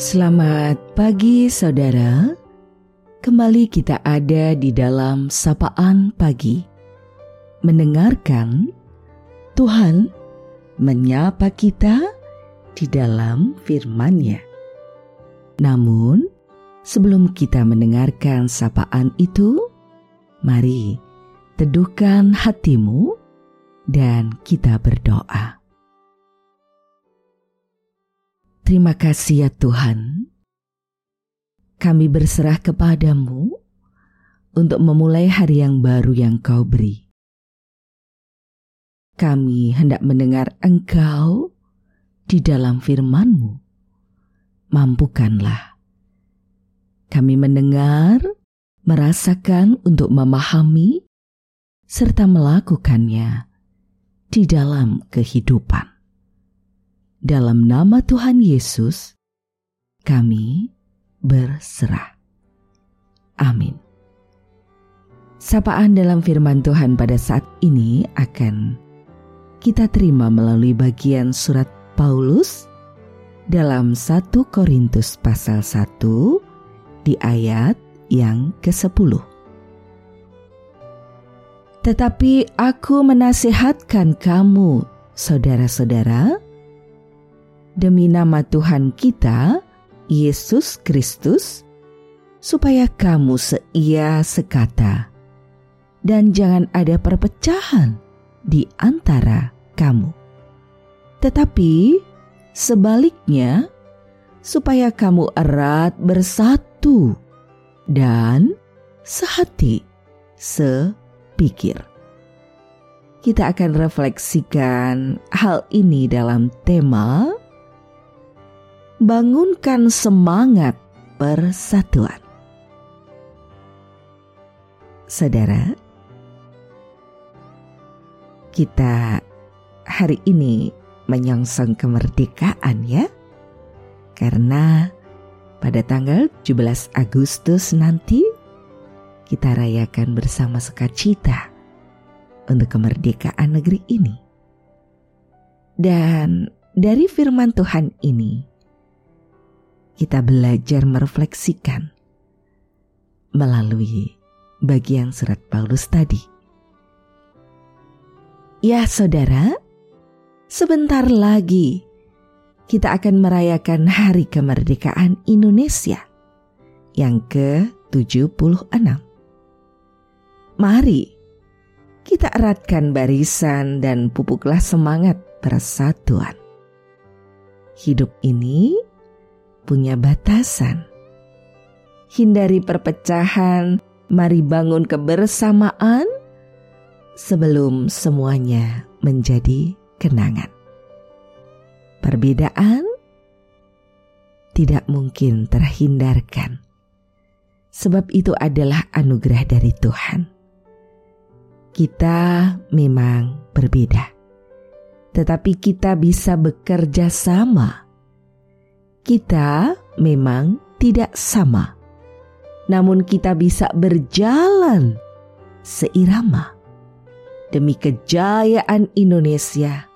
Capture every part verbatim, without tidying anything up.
Selamat pagi saudara. Kembali kita ada di dalam sapaan pagi. Mendengarkan Tuhan menyapa kita di dalam firman-Nya. Namun, sebelum kita mendengarkan sapaan itu, mari teduhkan hatimu dan kita berdoa. Terima kasih ya Tuhan, kami berserah kepadamu untuk memulai hari yang baru yang Kau beri. Kami hendak mendengar Engkau di dalam firman-Mu. Mampukanlah kami mendengar, merasakan untuk memahami, serta melakukannya di dalam kehidupan. Dalam nama Tuhan Yesus, kami berserah. Amin. Sapaan dalam firman Tuhan pada saat ini akan kita terima melalui bagian surat Paulus dalam satu Korintus pasal satu di ayat yang kesepuluh. Tetapi aku menasihatkan kamu, saudara-saudara, demi nama Tuhan kita, Yesus Kristus, supaya kamu seia sekata, dan jangan ada perpecahan di antara kamu. Tetapi sebaliknya, supaya kamu erat bersatu dan sehati, sepikir. Kita akan refleksikan hal ini dalam tema bangunkan semangat persatuan. Saudara, kita hari ini menyongsong kemerdekaan ya. Karena pada tanggal tujuh belas Agustus nanti kita rayakan bersama sukacita untuk kemerdekaan negeri ini. Dan dari firman Tuhan ini kita belajar merefleksikan melalui bagian surat Paulus tadi. Ya saudara, sebentar lagi kita akan merayakan Hari Kemerdekaan Indonesia yang ke tujuh puluh enam. Mari kita eratkan barisan dan pupuklah semangat persatuan. Hidup ini punya batasan. Hindari perpecahan, mari bangun kebersamaan sebelum semuanya menjadi kenangan. Perbedaan tidak mungkin terhindarkan, sebab itu adalah anugerah dari Tuhan. Kita memang berbeda, tetapi kita bisa bekerja sama. Kita memang tidak sama, namun kita bisa berjalan seirama demi kejayaan Indonesia.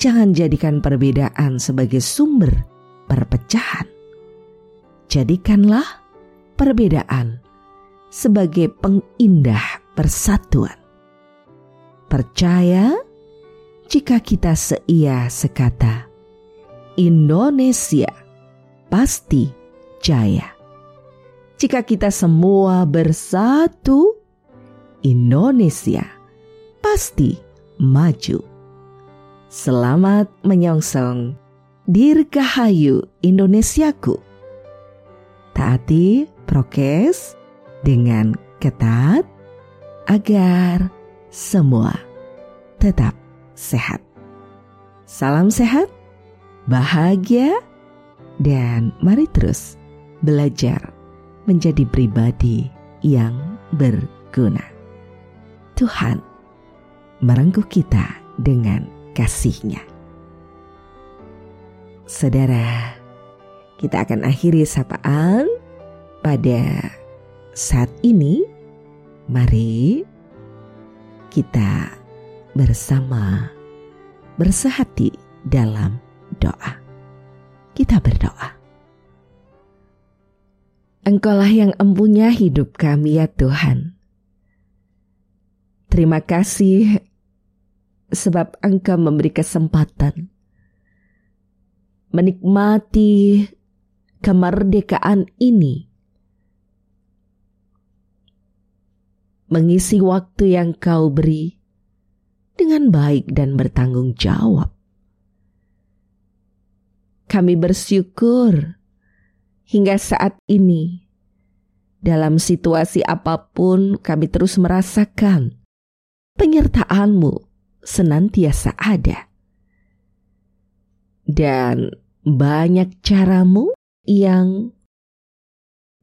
Jangan jadikan perbedaan sebagai sumber perpecahan. Jadikanlah perbedaan sebagai pengindah persatuan. Percaya jika kita seia sekata, Indonesia pasti jaya. Jika kita semua bersatu, Indonesia pasti maju. Selamat menyongsong Dirgahayu Indonesiaku. Taati prokes dengan ketat agar semua tetap sehat. Salam sehat, bahagia, dan mari terus belajar menjadi pribadi yang berguna. Tuhan merengkuh kita dengan kasih-Nya. Saudara, kita akan akhiri sapaan pada saat ini. Mari kita bersama bersehati dalam doa. Kita berdoa. Engkaulah yang empunya hidup kami ya Tuhan. Terima kasih sebab Engkau memberi kesempatan menikmati kemerdekaan ini, mengisi waktu yang Kau beri dengan baik dan bertanggung jawab. Kami bersyukur hingga saat ini, dalam situasi apapun kami terus merasakan penyertaan-Mu senantiasa ada. Dan banyak cara-Mu yang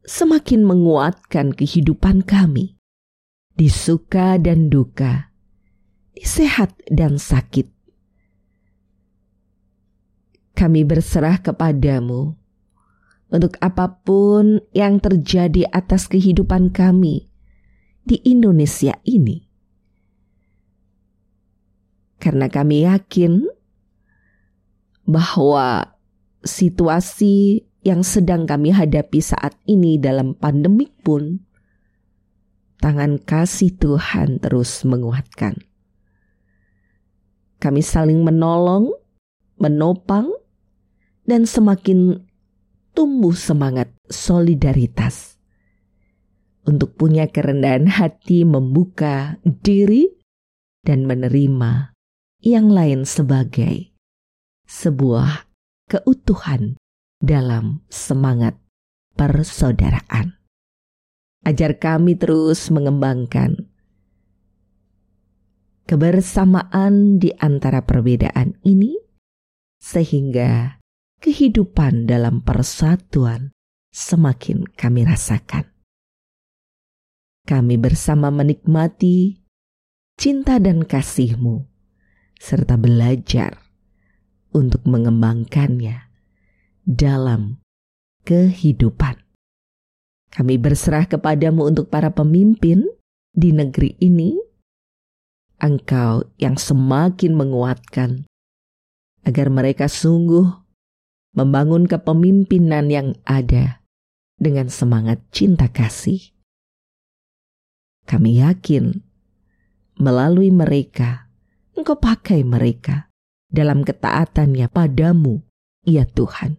semakin menguatkan kehidupan kami di suka dan duka, di sehat dan sakit. Kami berserah kepada-Mu untuk apapun yang terjadi atas kehidupan kami di Indonesia ini. Karena kami yakin bahwa situasi yang sedang kami hadapi saat ini dalam pandemik pun, tangan kasih Tuhan terus menguatkan. Kami saling menolong, menopang, dan semakin tumbuh semangat solidaritas untuk punya kerendahan hati, membuka diri, dan menerima yang lain sebagai sebuah keutuhan dalam semangat persaudaraan. Ajar kami terus mengembangkan kebersamaan di antara perbedaan ini, sehingga kehidupan dalam persatuan semakin kami rasakan. Kami bersama menikmati cinta dan kasih-Mu, serta belajar untuk mengembangkannya dalam kehidupan. Kami berserah kepada-Mu untuk para pemimpin di negeri ini. Engkau yang semakin menguatkan agar mereka sungguh membangun kepemimpinan yang ada dengan semangat cinta kasih. Kami yakin melalui mereka, Engkau pakai mereka dalam ketaatannya pada-Mu, ya Tuhan.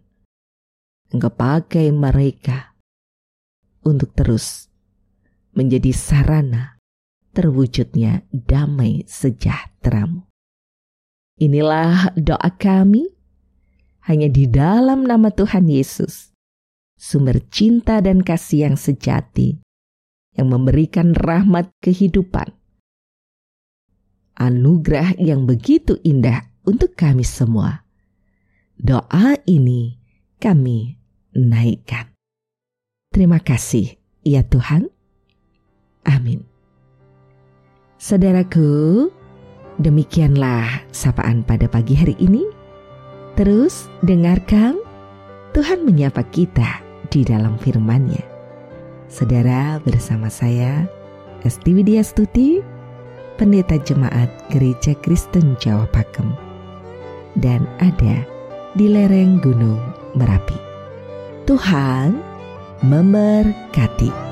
Engkau pakai mereka untuk terus menjadi sarana terwujudnya damai sejahtera-Mu. Inilah doa kami, hanya di dalam nama Tuhan Yesus, sumber cinta dan kasih yang sejati, yang memberikan rahmat kehidupan, anugerah yang begitu indah untuk kami semua. Doa ini kami naikkan. Terima kasih ya Tuhan. Amin. Saudaraku, demikianlah sapaan pada pagi hari ini. Terus dengarkan Tuhan menyapa kita di dalam firman-Nya. Saudara, bersama saya Esti Widyastuti, Pendeta Jemaat Gereja Kristen Jawa Pakem, dan ada di lereng Gunung Merapi. Tuhan memberkati.